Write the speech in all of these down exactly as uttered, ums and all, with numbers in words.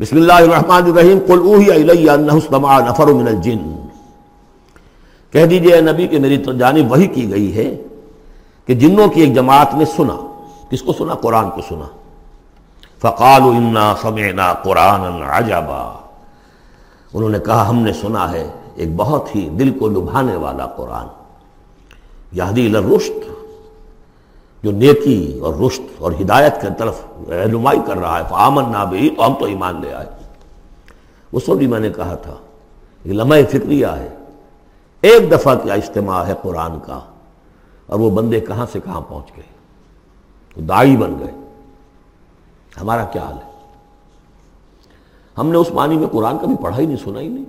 بسم اللہ الرحمن الرحیم قل اوحی الی انہ استمع نفر من الجن، کہہ دیجئے اے نبی کہ میری جانب وحی کی گئی ہے کہ جنوں کی ایک جماعت نے سنا۔ کس کو سنا؟ قرآن کو سنا۔ فقالوا انا سمعنا قرآنا عجبا، انہوں نے کہا ہم نے سنا ہے ایک بہت ہی دل کو لبھانے والا قرآن، یہدی الی الرشد، جو نیکی اور رشد اور ہدایت کی طرف رہنمائی کر رہا ہے۔ فآمنا بہ، تو ہم تو ایمان لے آئے۔ وہ سب بھی میں نے کہا تھا، یہ لمحہ فکریہ ہے، ایک دفعہ کیا اجتماع ہے قرآن کا، اور وہ بندے کہاں سے کہاں پہنچ گئے، تو داعی بن گئے۔ ہمارا کیا حال ہے؟ ہم نے اس معنی میں قرآن کبھی پڑھا ہی نہیں، سنا ہی نہیں۔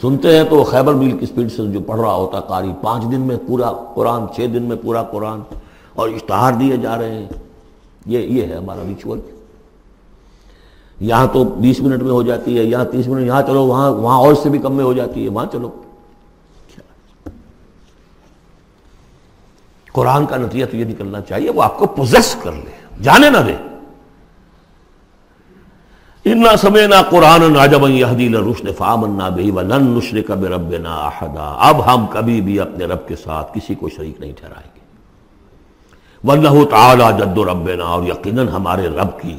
سنتے ہیں تو وہ خیبر میل کی اسپیڈ سے جو پڑھ رہا ہوتا قاری، پانچ دن میں پورا قرآن، چھ دن میں پورا قرآن، اور اشتہار دیے جا رہے ہیں۔ یہ یہ ہے ہمارا ریچول۔ یہاں تو بیس منٹ میں ہو جاتی ہے، یہاں تیس منٹ، یہاں چلو وہاں وہاں اور اس سے بھی کم میں ہو جاتی ہے، وہاں چلو۔ قرآن کا نتیجہ تو یہ نکلنا چاہیے وہ آپ کو پوزیس کر لے، جانے نہ دے۔ اِنَّا سَمِعْنَا قُرْآنًا عَجَبًا يَهْدِي إِلَى الرُّشْدِ فَآمَنَّا بِهِ وَلَن نُشْرِكَ بِرَبِّنَا أَحَدًا، اب ہم کبھی بھی اپنے رب کے ساتھ کسی کو شریک نہیں ٹھہرائیں گے۔ وَاللَّهُ تَعَالَى جَدُّ رَبِّنَا، اور یقیناً ہمارے رب کی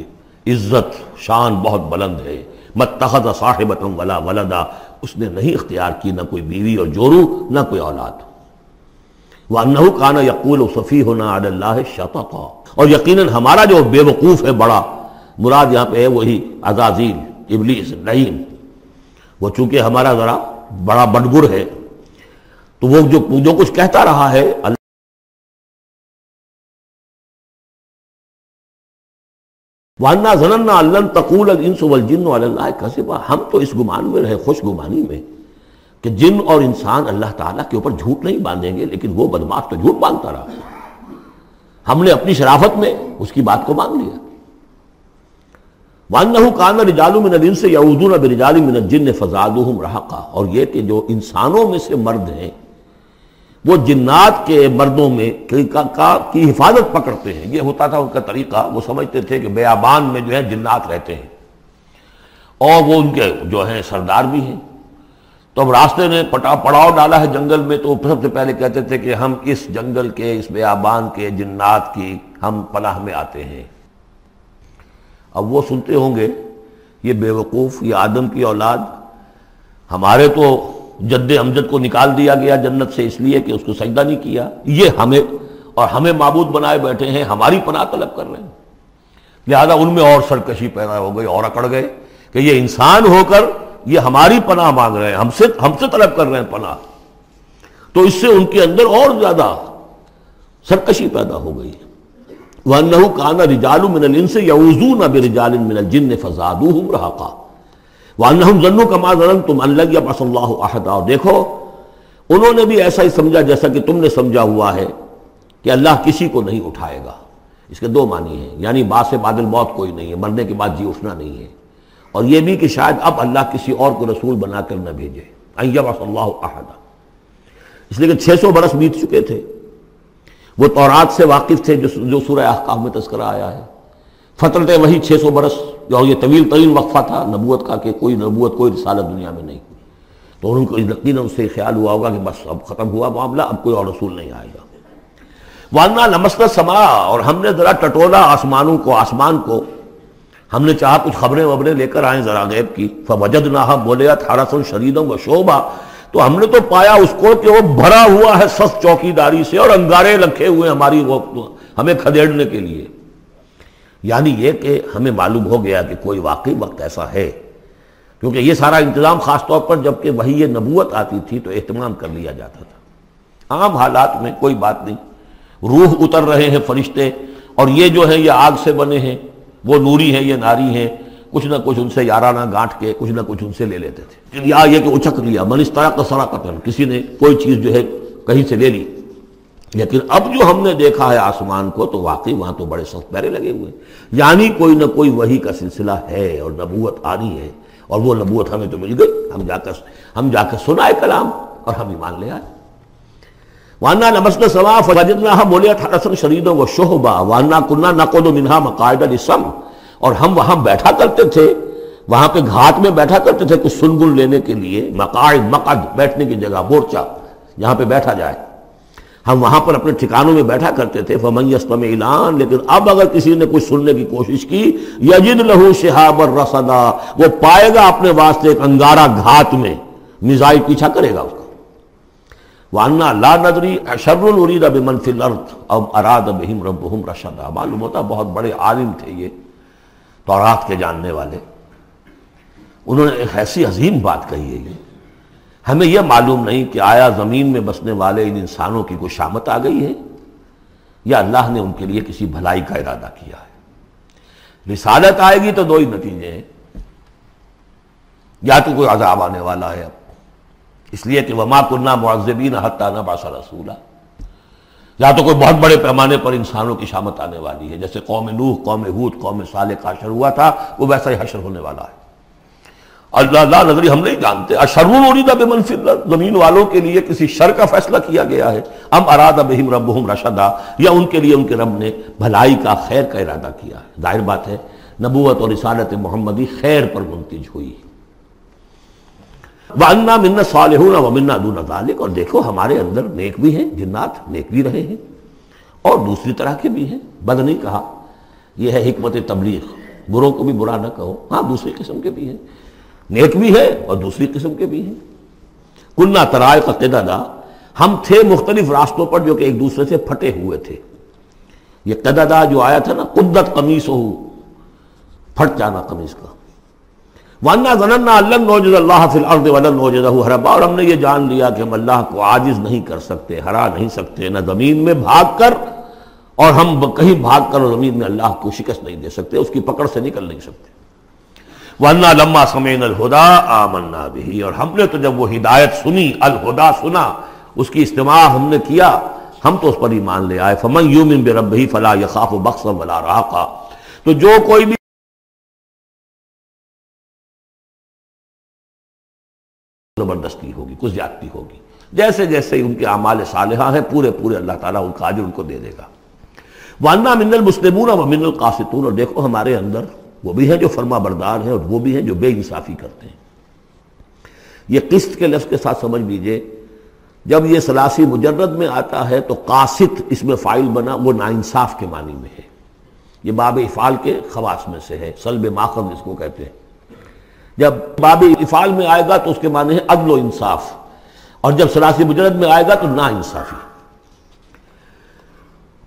عزت شان بہت بلند ہے۔ مَتَّخَذَ صَاحِبَةً وَلَا وَلَدًا، اس نے نہیں اختیار کی نہ کوئی بیوی اور جورو، نہ کوئی اولاد۔ وَأَنَّهُ كَانَ يَقُولُ سَفِيهُنَا عَلَى اللَّهِ شَطَطًا، اور یقیناً ہمارا جو بے وقوف ہے بڑا، مراد یہاں پہ ہے وہی عزازیل، ابلیس، نعیم، وہ چونکہ ہمارا ذرا بڑا بدگر ہے، تو وہ جو جو کچھ کہتا رہا ہے اللہ وَأَنَّا ظَنَنَّا أَلَّن تَقُولَ الْإِنسُ وَالْجِنُّ عَلَى اللَّهِ كَذِبًا، ہم تو اس گمان میں رہے، خوش گمانی میں، کہ جن اور انسان اللہ تعالیٰ کے اوپر جھوٹ نہیں باندھیں گے، لیکن وہ بدماش تو جھوٹ باندھتا رہا۔ ہم نے اپنی شرافت میں اس کی بات کو مان لیا۔ وَأَنَّهُ كَانَ رِجَالٌ مِّنَ الْإِنسِ يَعُوذُونَ بِرِجَالٍ مِّنَ الْجِنِّ فَزَادُوهُمْ رَهَقًا، اور یہ کہ جو انسانوں میں سے مرد ہیں وہ جنات کے مردوں میں کی حفاظت پکڑتے ہیں۔ یہ ہوتا تھا ان کا طریقہ، وہ سمجھتے تھے کہ بیابان میں جو ہے جنات رہتے ہیں، اور وہ ان کے جو ہیں سردار بھی ہیں، تو اب راستے نے پٹا پڑاؤ ڈالا ہے جنگل میں، تو سب سے پہلے کہتے تھے کہ ہم اس جنگل کے، اس بیابان کے جنات کی ہم پناہ میں آتے ہیں۔ اب وہ سنتے ہوں گے یہ بیوقوف، یہ آدم کی اولاد، ہمارے تو جد امجد کو نکال دیا گیا جنت سے اس لیے کہ اس کو سجدہ نہیں کیا، یہ ہمیں اور ہمیں معبود بنائے بیٹھے ہیں، ہماری پناہ طلب کر رہے ہیں۔ لہذا ان میں اور سرکشی پیدا ہو گئی، اور اکڑ گئے کہ یہ انسان ہو کر یہ ہماری پناہ مانگ رہے ہیں، ہم سے ہم سے طلب کر رہے ہیں پناہ، تو اس سے ان کے اندر اور زیادہ سرکشی پیدا ہو گئی ہے۔ وَأَنَّهُ كَانَ رِجَالٌ مِّنَ الْإِنسِ يَعُوذُونَ بِرِجَالٍ مِّنَ الْجِنِّ فَزَادُوهُمْ رَهَقًا وَأَنَّهُمْ ظَنُّوا كَمَا ظَنَنْتُمْ أَن لَّن يَبْعَثَ اللَّهُ أَحَدًا، دیکھو انہوں نے بھی ایسا ہی سمجھا جیسا کہ تم نے سمجھا ہوا ہے کہ اللہ کسی کو نہیں اٹھائے گا۔ اس کے دو معنی ہیں، یعنی بعد سے بعد الموت کوئی نہیں ہے، مرنے کے بعد جی اٹھنا نہیں ہے، اور یہ بھی کہ شاید اب اللہ کسی اور کو رسول بنا کر نہ بھیجے، أَن يَبْعَثَ اللَّهُ أَحَدًا، اس لیے کہ چھ سو برس بیت چکے تھے، وہ تورات سے واقف تھے جو جو سورہ احقاف میں تذکرہ آیا ہے۔ فترت وحی چھ سو برس جو یہ طویل طویل وقفہ تھا نبوت کا، کہ کوئی نبوت کوئی رسالت دنیا میں نہیں، تو ان کو یقیناً اس سے خیال ہوا ہوگا کہ بس اب ختم ہوا معاملہ، اب کوئی اور رسول نہیں آئے گا۔ وَأَنَّا لَمَسْنَا السَّمَاءَ، اور ہم نے ذرا ٹٹولا آسمانوں کو، آسمان کو ہم نے چاہا کچھ خبریں وبریں لے کر آئیں ذرا غیب کی۔ فَوَجَدْنَاهَا مُلِئَتْ حَرَسًا شَدِيدًا وَشُعَبًا، تو ہم نے تو پایا اس کو کہ وہ بھرا ہوا ہے سخت چوکی داری سے اور انگارے رکھے ہوئے ہماری ہمیں کھدیڑنے کے لیے۔ یعنی یہ کہ ہمیں معلوم ہو گیا کہ کوئی واقعی وقت ایسا ہے، کیونکہ یہ سارا انتظام خاص طور پر جب کہ وحی نبوت آتی تھی تو اہتمام کر لیا جاتا تھا۔ عام حالات میں کوئی بات نہیں، روح اتر رہے ہیں فرشتے، اور یہ جو ہیں یہ آگ سے بنے ہیں، وہ نوری ہیں یہ ناری ہیں، کچھ نہ کچھ ان سے یارانہ گانٹ کے کچھ نہ کچھ ان سے لے لیتے تھے، یا یہ کہ اچک لیا، من استرق سرقۃ، کسی نے کوئی چیز جو ہے کہیں سے لے لی۔ لیکن اب جو ہم نے دیکھا ہے آسمان کو، تو واقعی وہاں تو بڑے سخت پہرے لگے ہوئے ہیں، یعنی کوئی نہ کوئی وحی کا سلسلہ ہے اور نبوت آنی ہے، اور وہ نبوت ہمیں تو مل گئی، ہم جا کر ہم جا کر سنائے کلام اور ہم ایمان لے آئے۔ وَأَنَّا لَمَسْنَا السَّمَاءَ فَوَجَدْنَاهَا مُلِئَتْ حَرَسًا شَدِيدًا وَشُعَبًا وَأَنَّا كُنَّا نَقْعُدُ مِنْهَا مَقَاعِدَ لِلسَّمْعِ، اور ہم وہاں بیٹھا کرتے تھے، وہاں پہ گھاٹ میں بیٹھا کرتے تھے کچھ سنگل لینے کے لیے، مقاعد مقعد بیٹھنے کی جگہ، مورچہ جہاں پہ بیٹھا جائے، ہم وہاں پر اپنے ٹھکانوں میں بیٹھا کرتے تھے۔ فمن یسمع اعلان، لیکن اب اگر کسی نے کچھ سننے کی کوشش کی، یجد لہ شہابا رصدا، وہ پائے گا اپنے واسطے ایک انگارہ گھات میں، میزائل پیچھا کرے گا اس کا۔ وَأَنَّا لَا نَدْرِي أَشَرٌ أُرِيدَ بِمَنْ فِي الْأَرْضِ أَوْ أَرَادَ بِهِمْ رَبُّهُمْ رَشَدًا۔ معلوم ہوتا بہت بڑے عالم تھے یہ تورات کے جاننے والے، انہوں نے ایک ایسی عظیم بات کہی ہے، یہ ہمیں یہ معلوم نہیں کہ آیا زمین میں بسنے والے ان انسانوں کی کوئی شامت آ گئی ہے یا اللہ نے ان کے لیے کسی بھلائی کا ارادہ کیا ہے۔ رسالت آئے گی تو دو ہی نتیجے ہیں، یا تو کوئی عذاب آنے والا ہے، اس لیے کہ وما كنا معذبین حتی نبعث رسولا، یا تو کوئی بہت بڑے پیمانے پر انسانوں کی شامت آنے والی ہے، جیسے قوم نوح، قوم ہود، قوم صالح کا حشر ہوا تھا، وہ ویسا ہی حشر ہونے والا ہے۔ اللہ لا نظری، ہم نہیں جانتے، اشر ارید بمن فی الارض، زمین والوں کے لیے کسی شر کا فیصلہ کیا گیا ہے، ام اراد بہم ربہم رشدا، یا ان کے لیے ان کے رب نے بھلائی کا، خیر کا ارادہ کیا ہے۔ ظاہر بات ہے نبوت اور رسالت محمدی خیر پر منتج ہوئی۔ وَأَنَّا مِنَّا صَالِحُونَ وَمِنَّا دُونَ ذَلِكَ، اور دیکھو ہمارے اندر نیک بھی ہیں، جنات نیک بھی رہے ہیں اور دوسری طرح کے بھی ہیں، بد نہیں کہا، یہ ہے حکمت تبلیغ، بروں کو بھی برا نہ کہو، ہاں دوسری قسم کے بھی ہیں، نیک بھی ہے اور دوسری قسم کے بھی ہیں۔ كُنَّا طَرَائِقَ قِدَدًا، ہم تھے مختلف راستوں پر جو کہ ایک دوسرے سے پھٹے ہوئے تھے۔ یہ قددا جو آیا تھا نا، قدت قمیصہ، پھٹ جانا قمیص کا۔ وَأَنَّا ظَنَنَّا أَلَّن نُّعْجِزَ اللَّهَ فِي الْأَرْضِ وَلَن نُّعْجِزَهُ هَرَبًا، اور ہم نے یہ جان لیا کہ ہم اللہ کو عاجز نہیں کر سکتے، ہرا نہیں سکتے، نہ زمین میں بھاگ کر، اور ہم کہیں بھاگ کر اور زمین میں اللہ کو شکست نہیں دے سکتے، اس کی پکڑ سے نکل نہیں سکتے۔ وَأَنَّا لَمَّا سَمِعْنَا الْهُدَىٰ آمَنَّا بِهِ، اور ہم نے تو جب وہ ہدایت سنی، الہدا سنا، اس کی استماع ہم نے کیا، ہم تو اس پر ایمان لے آئے۔ فَمَن يُؤْمِن بِرَبِّهِ فَلَا يَخَافُ بَخْسًا وَلَا رَهَقًا، تو جو کوئی بھی زبردستی ہوگی، کچھ زیادتی ہوگی، جیسے جیسے ان کے اعمال صالحہ ہیں پورے پورے اللہ تعالیٰ ان کا اجر ان کو دے دے گا۔ وَأَنَّا مِنَّا الْمُسْلِمُونَ وَمِنَّا الْقَاسِطُونَ، اور دیکھو ہمارے اندر وہ بھی ہیں جو فرما بردار ہیں اور وہ بھی ہیں جو بے انصافی کرتے ہیں۔ یہ قسط کے لفظ کے ساتھ سمجھ لیجئے، جب یہ ثلاثی مجرد میں آتا ہے تو قاسط اس میں فاعل بنا، وہ ناانصاف کے معنی میں ہے، یہ باب افعال کے خواص میں سے ہے، سلب ماخذ اس کو کہتے ہیں۔ جب باب افعال میں آئے گا تو اس کے معنی ہے عدل و انصاف، اور جب ثلاثی مجرد میں آئے گا تو نا انصافی،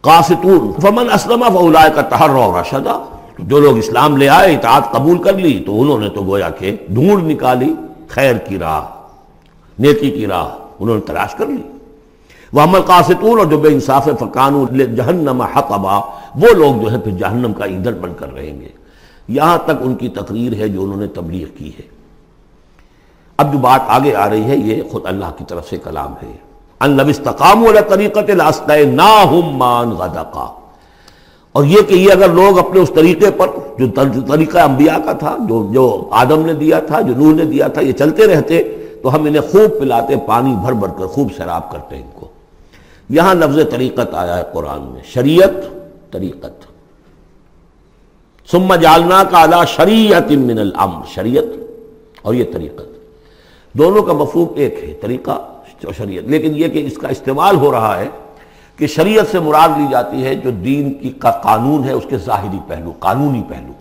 قاسطون۔ فمن اسلم فاولئک تحروا رشدا، جو لوگ اسلام لے آئے، اطاعت قبول کر لی، تو انہوں نے تو گویا کہ ڈھونڈ نکالی خیر کی راہ، نیکی کی راہ انہوں نے تلاش کر لی۔ وَأَمَّا الْقَاسِطُونَ، اور جو بے انصاف فَكَانُوا لِجَهَنَّمَ حَطَبًا، وہ لوگ جو ہے پھر جہنم کا ایندھن بن کر رہیں گے۔ یہاں تک ان کی تقریر ہے جو انہوں نے تبلیغ کی ہے۔ اب جو بات آگے آ رہی ہے یہ خود اللہ کی طرف سے کلام ہے۔ ان لو استقاموا علی طریقۃ لاستعناہم ماء غدقا، اور یہ کہ یہ اگر لوگ اپنے اس طریقے پر جو طریقہ انبیاء کا تھا، جو جو آدم نے دیا تھا، جو نوح نے دیا تھا، یہ چلتے رہتے تو ہم انہیں خوب پلاتے، پانی بھر بھر کر خوب سیراب کرتے ان کو۔ یہاں لفظ طریقت آیا ہے قرآن میں، شریعت طریقت۔ ثم جعلناک علی شریعت من الامر، شریعت اور یہ طریقت، دونوں کا مفہوم ایک ہے، طریقہ اور شریعت، لیکن یہ کہ اس کا استعمال ہو رہا ہے کہ شریعت سے مراد لی جاتی ہے جو دین کی کا قانون ہے، اس کے ظاہری پہلو، قانونی پہلو،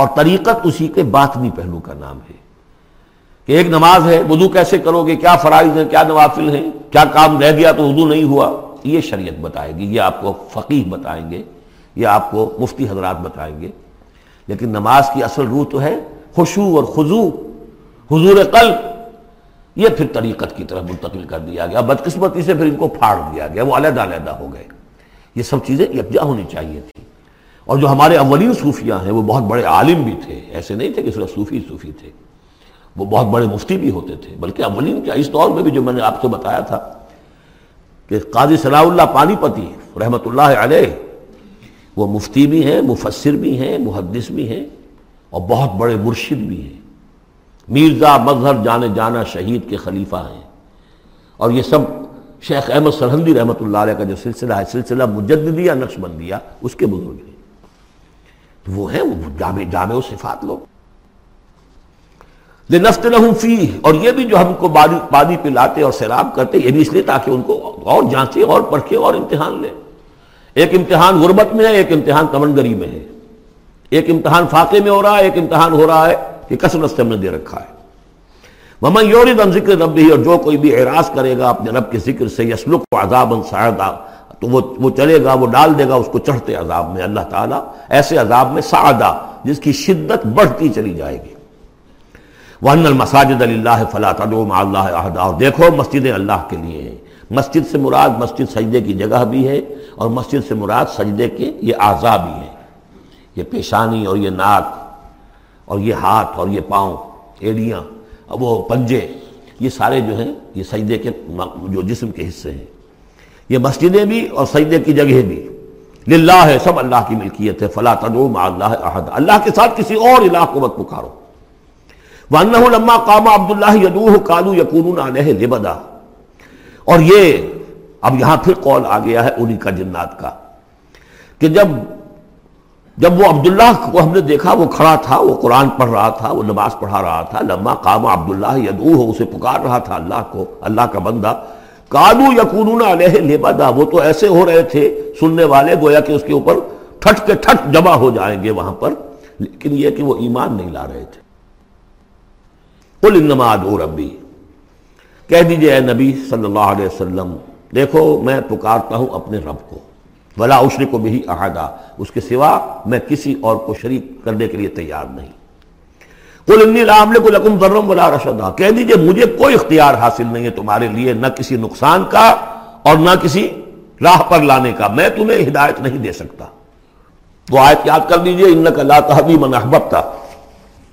اور طریقت اسی کے باطنی پہلو کا نام ہے کہ ایک نماز ہے، وضو کیسے کرو گے، کیا فرائض ہیں، کیا نوافل ہیں، کیا کام رہ گیا تو وضو نہیں ہوا، یہ شریعت بتائے گی، یہ آپ کو فقیہ بتائیں گے، یہ آپ کو مفتی حضرات بتائیں گے، لیکن نماز کی اصل روح تو ہے خشوع اور خضوع، حضور قلب، یہ پھر طریقت کی طرف منتقل کر دیا گیا، بدقسمتی سے پھر ان کو پھاڑ دیا گیا، وہ علیحدہ علیحدہ ہو گئے۔ یہ سب چیزیں یکجا ہونی چاہیے تھی، اور جو ہمارے اولین صوفیاں ہیں وہ بہت بڑے عالم بھی تھے، ایسے نہیں تھے کہ صرف صوفی صوفی تھے، وہ بہت بڑے مفتی بھی ہوتے تھے، بلکہ اولین کیا اس دور میں بھی، جو میں نے آپ کو بتایا تھا کہ قاضی صلاح اللہ پانی پتی رحمۃ اللہ علیہ، وہ مفتی بھی ہیں، مفسر بھی ہیں، محدث بھی ہیں، اور بہت بڑے مرشد بھی ہیں۔ میرزا مظہر جانے جانا شہید کے خلیفہ ہیں، اور یہ سب شیخ احمد سرہندی رحمۃ اللہ علیہ کا جو سلسلہ ہے، سلسلہ مجددیہ نقشبندیہ، اس کے بزرگ ہیں۔ تو وہ ہے وہ جامع جامع صفات لوگ. لنفتنہم فیہ, اور یہ بھی جو ہم کو پانی پلاتے اور سیراب کرتے یہ بھی اس لیے تاکہ ان کو اور جانچے اور پرکھے اور امتحان لیں. ایک امتحان غربت میں ہے, ایک امتحان کمنگری میں ہے, ایک امتحان فاقے میں ہو رہا ہے, ایک امتحان ہو رہا ہے کہ کثرت سے ہم نے دے رکھا ہے. ومن یورد عن ذکر ربہ, اور جو کوئی بھی اعراض کرے گا اپنے رب کے ذکر سے, یسلک عذابا صعدا, تو وہ وہ چلے گا, وہ ڈال دے گا اس کو چڑھتے عذاب میں اللہ تعالیٰ ایسے عذاب میں, سعدا جس کی شدت بڑھتی چلی جائے گی. وَأَنَّ الْمَسَاجِدَ لِلَّهِ فَلَا تَدْعُوا مَعَ اللَّهِ أَحَدًا, اور دیکھو مسجدیں اللہ کے لیے ہیں. مسجد سے مراد مسجد سجدے کی جگہ بھی ہے, اور مسجد سے مراد سجدے کے یہ اعضاء بھی ہیں, یہ پیشانی اور یہ ناک اور یہ ہاتھ اور یہ پاؤں, ایڑیاں, وہ پنجے, یہ سارے جو ہیں یہ سجدے کے جو جسم کے حصے ہیں. یہ مسجدیں بھی اور سجدے کی جگہیں بھی للہ ہے, سب اللہ کی ملکیت ہے. فَلَا تَدْعُوا مَعَ اللَّهِ أَحَدًا, اللہ کے ساتھ کسی اور الہ کو مت پکارو. وَأَنَّهُ لَمَّا قَامَ عَبْدُ اللَّهِ يَدْعُوهُ قَالُوا يَكُونُونَ عَلَيْهِ لِبَدًا, اور یہ اب یہاں پھر قول آ گیا ہے انہی کا جنات کا, کہ جب جب وہ عبداللہ کو ہم نے دیکھا وہ کھڑا تھا, وہ قرآن پڑھ رہا تھا, وہ نماز پڑھا رہا تھا. لما قام عبداللہ یدعوہ, اسے پکار رہا تھا اللہ کو, اللہ کا بندہ. قالوا یکونون علیہ لبدا, وہ تو ایسے ہو رہے تھے سننے والے گویا کہ اس کے اوپر ٹھٹ کے ٹھٹ جمع ہو جائیں گے وہاں پر, لیکن یہ کہ وہ ایمان نہیں لا رہے تھے. قل انما ادعو ربی, کہہ دیجئے اے نبی صلی اللہ علیہ وسلم, دیکھو میں پکارتا ہوں اپنے رب کو. ولا اشرک بہ احدا, اس کے سوا میں کسی اور کو شریک کرنے کے لیے تیار نہیں. قل انی لا املک لکم ضرا ولا رشدا, کہہ دیجئے مجھے کوئی اختیار حاصل نہیں ہے تمہارے لیے, نہ کسی نقصان کا اور نہ کسی راہ پر لانے کا, میں تمہیں ہدایت نہیں دے سکتا. وہ آیت یاد کر لیجئے, انک لا تہدی من احببت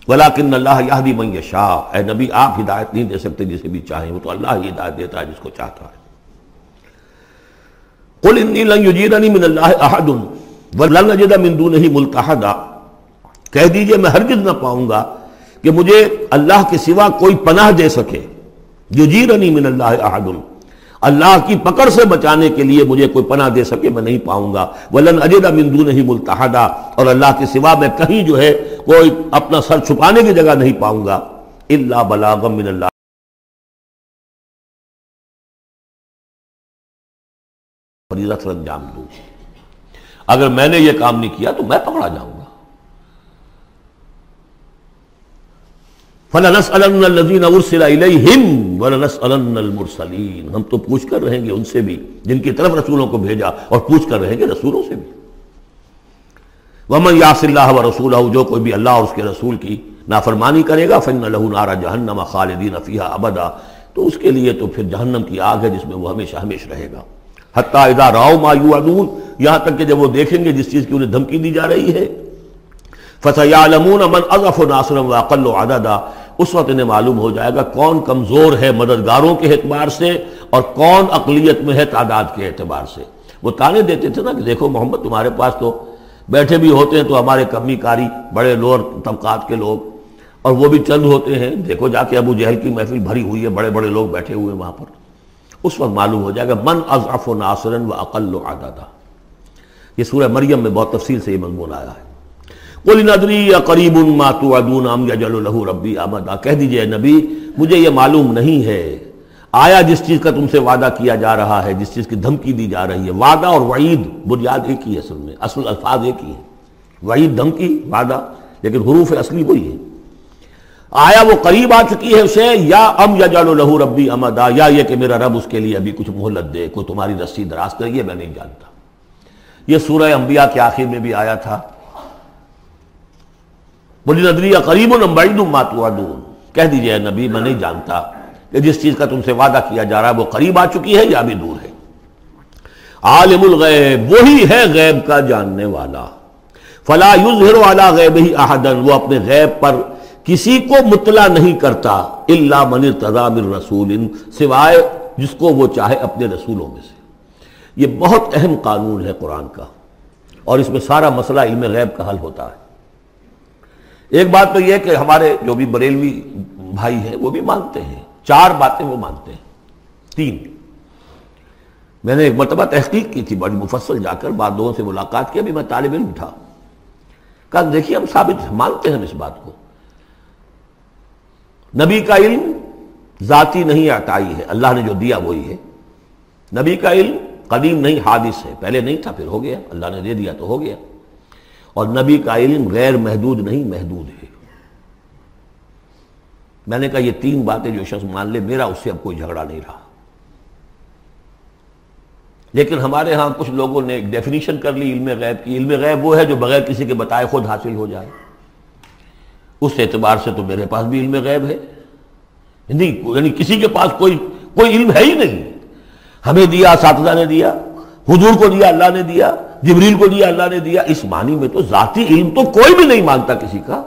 ولیکن اللہ یہدی من یشاء, اے نبی آپ ہدایت نہیں دے سکتے جسے بھی چاہیں, وہ تو اللہ ہی ہدایت دیتا ہے جس کو چاہتا ہے. قل انی لن یجیرنی من اللہ احد ولن اجد من دونہ ملتحدا, کہہ دیجئے میں ہرگز نہ پاؤں گا کہ مجھے اللہ کے سوا کوئی پناہ دے سکے. یجیرنی من اللہ احد, اللہ کی پکڑ سے بچانے کے لیے مجھے کوئی پناہ دے سکے میں نہیں پاؤں گا. ولن اجد من دونہ ملتحدا, اور اللہ کے سوا میں کہیں جو ہے کوئی اپنا سر چھپانے کی جگہ نہیں پاؤں گا. الا بلاغا من اللہ, فریضہ سر انجام دوں, اگر میں نے یہ کام نہیں کیا تو میں پکڑا جاؤں گا. فَلَنَسْأَلَنَّ الَّذِينَ أُرْسِلَ إِلَيْهِمْ وَلَنَسْأَلَنَّ الْمُرْسَلِينَ, ہم تو پوچھ کر رہیں گے ان سے بھی جن کی طرف رسولوں کو بھیجا, اور پوچھ کر رہیں گے رسولوں سے بھی. وَمَنْ يَعْصِ اللَّهَ وَرَسُولَهُ, جو کوئی بھی اللہ اور اس کے رسول کی نافرمانی کرے گا, فَإِنَّ لَهُ نَارَ جَهَنَّمَ خَالِدِينَ فِيهَا أَبَدًا, تو اس کے لیے تو پھر جہنم کی آگ ہے جس میں وہ ہمیشہ ہمیش رہے گا. حتیٰ اذا رأوا ما یوعدون, یہاں تک کہ جب وہ دیکھیں گے جس چیز کی انہیں دھمکی دی جا رہی ہے. فَسَيَعْلَمُونَ مَنْ أَضْعَفُ نَاصِرًا وَأَقَلُّ عَدَدًا, اس وقت انہیں معلوم ہو جائے گا کون کمزور ہے مددگاروں کے اعتبار سے اور کون اقلیت میں ہے تعداد کے اعتبار سے. وہ تانے دیتے تھے نا کہ دیکھو محمد تمہارے پاس تو بیٹھے بھی ہوتے ہیں تو ہمارے کمی کاری بڑے لوور طبقات کے لوگ, اور وہ بھی چند ہوتے ہیں. دیکھو جا کے ابو جہل کی محفل بھری ہوئی ہے, بڑے بڑے لوگ بیٹھے ہوئے وہاں پر. اس وقت معلوم ہو جائے گا من اضعف ناصرا واقل عددا. یہ سورہ مریم میں بہت تفصیل سے یہ مضمون آیا ہے. قل ان ادری قریب ما توعدون ام یجعل له ربی امدا, کہہ دیجئے نبی مجھے یہ معلوم نہیں ہے آیا جس چیز کا تم سے وعدہ کیا جا رہا ہے, جس چیز کی دھمکی دی جا رہی ہے. وعدہ اور وعید بنیاد ایک ہی ہے, اصل میں اصل الفاظ ایک ہی ہے, وعید دھمکی, وعدہ, لیکن حروف اصلی وہی ہے. آیا وہ قریب آ چکی ہے اسے, یا ام یجعل له ربی امدا, یا یہ کہ میرا رب اس کے لیے ابھی کچھ مہلت دے, کوئی تمہاری رسی دراز کر, یہ میں نہیں جانتا. یہ سورہ انبیاء کے آخر میں بھی آیا تھا. بولی ندری قریب ام بعید ما توعدون, کہہ دیجئے نبی میں نہیں جانتا کہ جس چیز کا تم سے وعدہ کیا جا رہا ہے وہ قریب آ چکی ہے یا بھی دور ہے. عالم الغیب, وہی ہے غیب کا جاننے والا. فلا یظہر علی غیبہ احدا, وہ اپنے غیب پر کسی کو مطلع نہیں کرتا. الا من ارتضی من رسول, سوائے جس کو وہ چاہے اپنے رسولوں میں سے. یہ بہت اہم قانون ہے قرآن کا, اور اس میں سارا مسئلہ علم غیب کا حل ہوتا ہے. ایک بات تو یہ کہ ہمارے جو بھی بریلوی بھائی ہیں وہ بھی مانتے ہیں, چار باتیں وہ مانتے ہیں, تین. میں نے ایک مرتبہ تحقیق کی تھی بڑی مفصل جا کر, بعد لوگوں سے ملاقات کی, ابھی میں طالب علم تھا. کہا دیکھیے ہم ثابت مانتے ہیں اس بات کو، نبی کا علم ذاتی نہیں عطائی ہے، اللہ نے جو دیا وہی ہے، نبی کا علم قدیم نہیں حادث ہے، پہلے نہیں تھا پھر ہو گیا، اللہ نے دے دیا تو ہو گیا، اور نبی کا علم غیر محدود نہیں محدود ہے۔ میں نے کہا یہ تین باتیں جو شخص مان لے میرا اس سے اب کوئی جھگڑا نہیں رہا، لیکن ہمارے ہاں کچھ لوگوں نے ایک ڈیفینیشن کر لی علم غیب کی، علم غیب وہ ہے جو بغیر کسی کے بتائے خود حاصل ہو جائے، اس اعتبار سے تو میرے پاس بھی علم غیب ہے نہیں، یعنی کسی کے پاس کوئی کوئی علم ہے ہی نہیں، ہمیں دیا، اساتذہ نے دیا، حضور کو دیا، اللہ نے دیا، جبریل کو دیا، اللہ نے دیا، اس معنی میں تو ذاتی علم تو کوئی بھی نہیں مانتا، کسی کا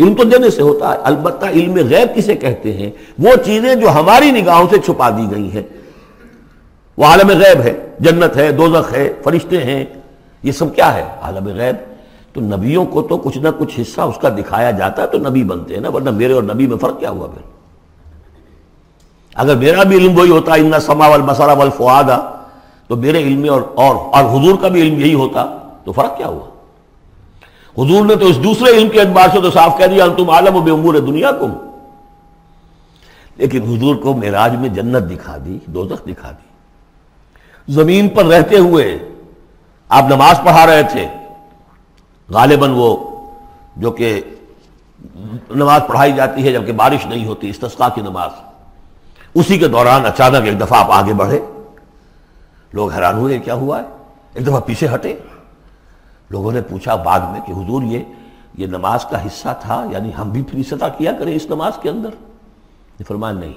علم تو دینے سے ہوتا ہے۔ البتہ علم غیب کسے کہتے ہیں؟ وہ چیزیں جو ہماری نگاہوں سے چھپا دی گئی ہیں، وہ عالم غیب ہے، جنت ہے، دوزخ ہے، فرشتے ہیں، یہ سب کیا ہے؟ عالم غیب۔ تو نبیوں کو تو کچھ نہ کچھ حصہ اس کا دکھایا جاتا ہے تو نبی بنتے ہیں نا، ورنہ میرے اور نبی میں فرق کیا ہوا؟ پھر اگر میرا بھی علم وہی ہوتا ان السمع والبصر والفؤاد تو میرے علم اور اور اور حضور کا بھی علم یہی ہوتا تو فرق کیا ہوا؟ حضور نے تو اس دوسرے علم کے اعتبار سے تو صاف کہہ دیا انتم عالم بامور دنیاکم، لیکن حضور کو معراج میں جنت دکھا دی، دوزخ دکھا دی، زمین پر رہتے ہوئے آپ نماز پڑھا رہے تھے، غالباً وہ جو کہ نماز پڑھائی جاتی ہے جبکہ بارش نہیں ہوتی، استسقاء کی نماز، اسی کے دوران اچانک ایک دفعہ آپ آگے بڑھے، لوگ حیران ہوئے کیا ہوا ہے، ایک دفعہ پیچھے ہٹے، لوگوں نے پوچھا بعد میں کہ حضور یہ یہ نماز کا حصہ تھا، یعنی ہم بھی فریضہ کیا کریں اس نماز کے اندر؟ یہ فرمان نہیں،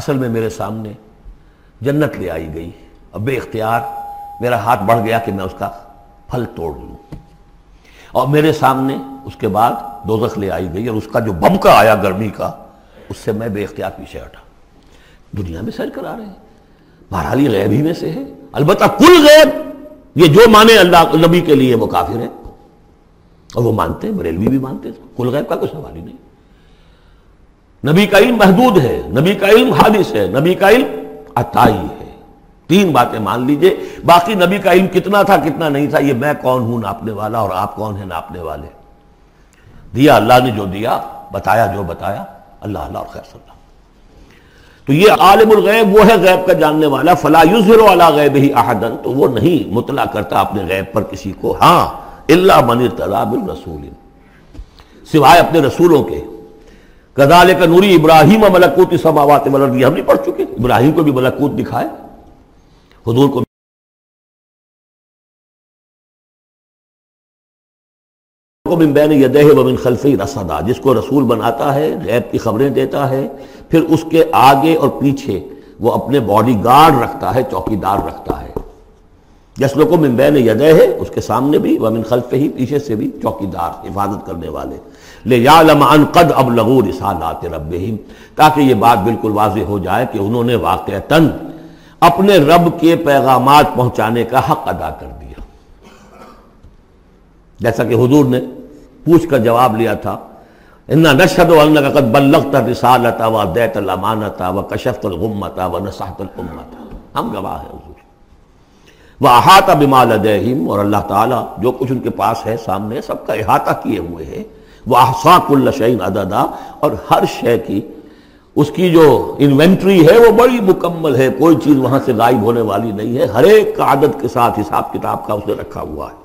اصل میں میرے سامنے جنت لے آئی گئی، اب بے اختیار میرا ہاتھ بڑھ گیا کہ میں اس کا پھل توڑ لوں، اور میرے سامنے اس کے بعد دوزخ لے آئی گئی اور اس کا جو بمکا آیا گرمی کا، اس سے میں بے اختیار پیچھے ہٹا۔ دنیا میں سیر کرا رہے ہیں، بہرحال یہ غیب ہی میں سے ہے، البتہ کل غیب یہ جو مانے اللہ نبی کے لیے وہ کافر ہے، اور وہ مانتے ہیں، بریلوی بھی مانتے ہیں، کل غیب کا کوئی سوال ہی نہیں۔ نبی کا علم محدود ہے، نبی کا علم حادث ہے، نبی کا علم عطائی ہے، تین باتیں مان لیجئے، باقی نبی کا علم کتنا تھا کتنا نہیں تھا یہ میں کون ہوں ناپنے والا، اور آپ کون ہیں ناپنے والے، دیا اللہ نے جو دیا، بتایا جو بتایا، اللہ اللہ اور خیر صلی اللہ۔ تو یہ عالم الغیب وہ ہے غیب کا جاننے والا، فلا یظہر علی غیبہ احدا، تو وہ نہیں مطلع کرتا اپنے غیب پر کسی کو، ہاں الا من ارتضی بالرسول، سوائے اپنے رسولوں کے، کذالک نوری ابراہیم ملکوت السماوات والارض، ہم نہیں پڑھ چکے ابراہیم کو بھی ملکوت دکھائے، حضور کو من بین یدیہ ومن خلفہ رصدا، جس کو رسول بناتا ہے، غیب کی خبریں دیتا ہے، پھر اس کے آگے اور پیچھے وہ اپنے باڈی گارڈ رکھتا ہے، چوکیدار رکھتا ہے، جس لوگ کو من بین یدیہ ہے، اس کے سامنے بھی، ومن خلفہ ہی، پیچھے سے بھی چوکیدار، حفاظت کرنے والے، لیعلم ان قد ابلغوا رسالات ربہم، تاکہ یہ بات بالکل واضح ہو جائے کہ انہوں نے واقعتاً اپنے رب کے پیغامات پہنچانے کا حق ادا کر دیا، جیسا کہ حضور نے پوچھ کر جواب لیا تھا، انا نشہد انک قد بلغت الرسالۃ وادیت الامانۃ وکشفت الغمۃ ونصحت الامۃ، ہم گواہ ہیں حضور، واحاط بما لدیہم، اور اللہ تعالیٰ جو کچھ ان کے پاس ہے سامنے سب کا احاطہ کیے ہوئے ہے، واحصا کل شیء عددا، اور ہر شے کی اس کی جو انوینٹری ہے وہ بڑی مکمل ہے، کوئی چیز وہاں سے غائب ہونے والی نہیں ہے، ہر ایک کا عدد کے ساتھ حساب کتاب کا اس نے رکھا ہوا ہے۔